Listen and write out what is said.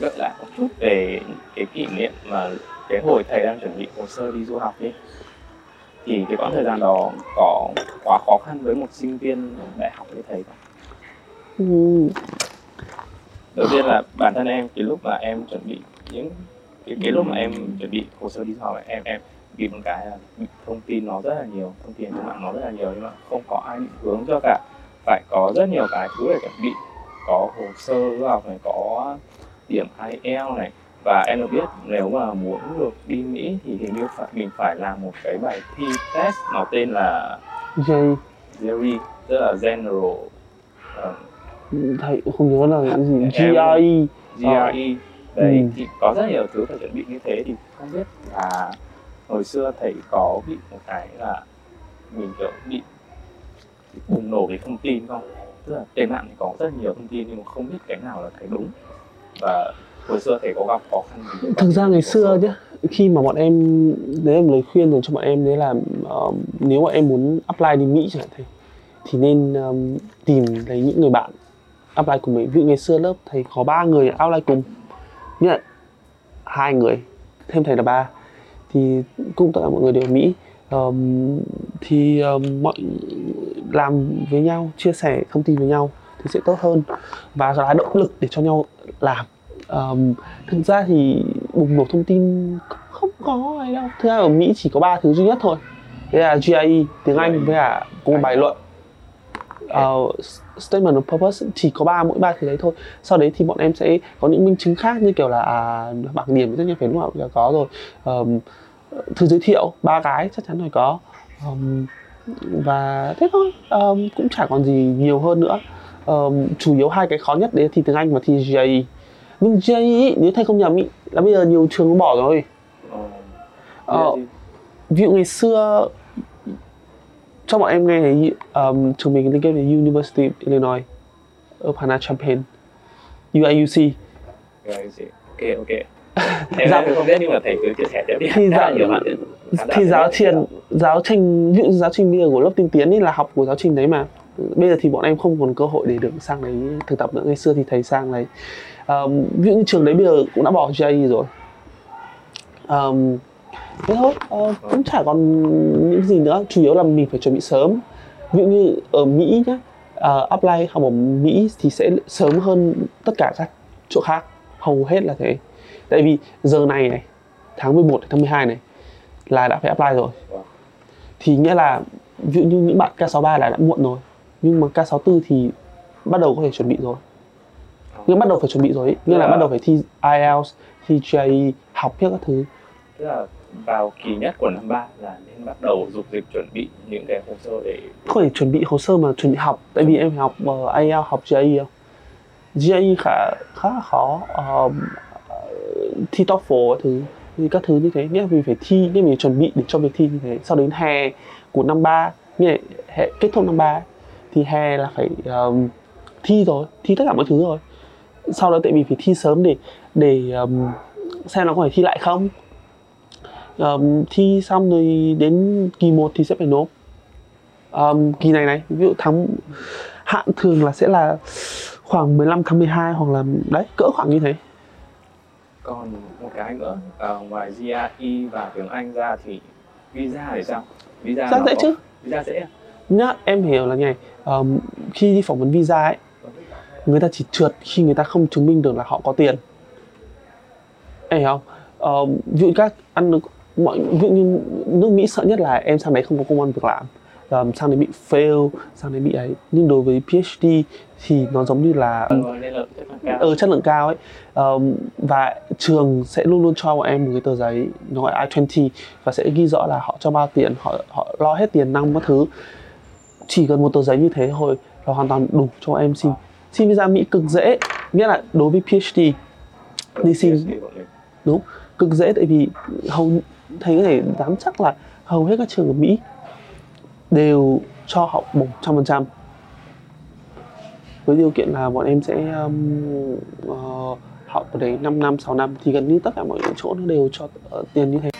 Gợi lại một chút về cái kỷ niệm mà cái hồi thầy đang chuẩn bị hồ sơ đi du học ấy. Thì cái quãng thời gian đó có quá khó khăn với một sinh viên đại học như thầy không? Đầu tiên là bản thân em, cái lúc mà em chuẩn bị những cái lúc mà em chuẩn bị hồ sơ đi du học, em bị một cái là thông tin nó rất là nhiều, thông tin trên mạng nó rất là nhiều, nhưng mà không có ai định hướng cho cả. Phải có rất nhiều cái thứ để chuẩn bị, có hồ sơ du học này, có điểm IELTS này, và em được biết nếu mà muốn được đi Mỹ thì hình như mình phải làm một cái bài thi test nó tên là GRE, tức là General thầy không nhớ là cái gì GRE đấy. Thì có rất nhiều thứ phải chuẩn bị như thế, thì không biết là hồi xưa thầy có bị một cái là mình kiểu bị bùng nổ cái thông tin không? Tức là trên mạng thì có rất nhiều thông tin nhưng mà không biết cái nào là cái đúng, và hồi xưa thầy có gặp khó khăn gì? Thực ra ngày xưa nhá, khi mà bọn em, đấy là lời khuyên rồi cho bọn em, đấy là nếu mà em muốn apply đi Mỹ chẳng hạn thầy, thì nên tìm lấy những người bạn apply cùng mình. Ví dụ ngày xưa lớp thầy có 3 người apply cùng, nhưng là 2 người thêm thầy là 3, thì cũng tất cả mọi người đều ở Mỹ. Thì mọi làm với nhau, chia sẻ thông tin với nhau thì sẽ tốt hơn và là động lực để cho nhau làm. Thực ra thì bùng nổ thông tin không có ai đâu. Thực ra ở Mỹ chỉ có 3 thứ duy nhất thôi, đấy là GRE, tiếng Anh với cả cùng một bài luận, statement of purpose, chỉ có mỗi 3 thứ đấy thôi. Sau đấy thì bọn em sẽ có những minh chứng khác như kiểu là bảng điểm tất nhiên phải lúc nào cũng có rồi, thư giới thiệu 3 cái chắc chắn phải có, và thế thôi. Cũng chả còn gì nhiều hơn nữa. Chủ yếu 2 cái khó nhất đấy thì tiếng Anh và thi GRE. Nhưng GRE nếu thầy không nhầm ý, là bây giờ nhiều trường nó bỏ rồi. Ví dụ ngày xưa cho bọn em nghe thấy trường mình liên kết với University of Illinois ở Urbana-Champaign, UIUC. Thế là không biết, nhưng mà thầy cứ chia sẻ tiếp đi. Thì giáo trình, ví dụ giáo trình bây giờ của lớp tiên tiến ấy là học của giáo trình đấy mà. Bây giờ thì bọn em không còn cơ hội để được sang đấy thực tập nữa, ngày xưa thì thầy sang đấy. Ví dụ như trường đấy bây giờ cũng đã bỏ GRE rồi. Thế thôi, cũng chả còn những gì nữa, chủ yếu là mình phải chuẩn bị sớm. Ví dụ như ở Mỹ nhá, apply học ở Mỹ thì sẽ sớm hơn tất cả các chỗ khác, hầu hết là thế. Tại vì giờ này, tháng 11, tháng 12 này là đã phải apply rồi. Thì nghĩa là ví dụ như những bạn K63 là đã muộn rồi, nhưng mà K64 thì bắt đầu có thể chuẩn bị rồi. Nhưng bắt đầu phải chuẩn bị rồi, nghĩa là bắt đầu phải thi IELTS, thi GRE, học hết các thứ. Tức là vào kỳ nhất của năm 3 là nên bắt đầu dục dịch chuẩn bị những cái hồ sơ để... Không phải chuẩn bị hồ sơ mà chuẩn bị học. Tại vì em phải học IELTS, học GRE không? GRE khá là khó, thi TOEFL các thứ như thế. Nghĩa là mình phải thi, nên mình chuẩn bị để cho việc thi như thế. Sau đến hè của năm 3, nghĩa là kết thúc năm 3 thì hè là phải thi rồi, thi tất cả mọi thứ rồi. Sau đó tại vì phải thi sớm để xem nó có phải thi lại không. Thi xong rồi đến kỳ 1 thì sẽ phải nộp. Kỳ này, ví dụ tháng hạn thường là sẽ là khoảng 15 tháng 12 hoặc là đấy, cỡ khoảng như thế. Còn một cái nữa, ngoài GRE và tiếng Anh ra thì visa thì sao? Visa dễ chứ? Visa dễ à? Nhá, em hiểu là như này, khi đi phỏng vấn visa ấy, người ta chỉ trượt khi người ta không chứng minh được là họ có tiền, em hiểu không? Ví dụ các ăn mọi ví dụ như nước Mỹ sợ nhất là em sang đấy không có công ăn việc làm, sang đấy bị fail, sang đấy bị ấy. Nhưng đối với PhD thì nó giống như là chất lượng cao ấy, và trường sẽ luôn luôn cho bọn em một cái tờ giấy nó gọi I20 và sẽ ghi rõ là họ cho bao tiền, họ lo hết tiền nong các thứ. Chỉ cần một tờ giấy như thế thôi là hoàn toàn đủ cho em xin. Xin visa Mỹ cực dễ, nghĩa là đối với PhD đi xin đúng cực dễ, tại vì thầy có thể dám chắc là hầu hết các trường ở Mỹ đều cho học 100% với điều kiện là bọn em sẽ học ở đấy 5 năm, 6 năm thì gần như tất cả mọi chỗ nó đều cho tiền như thế.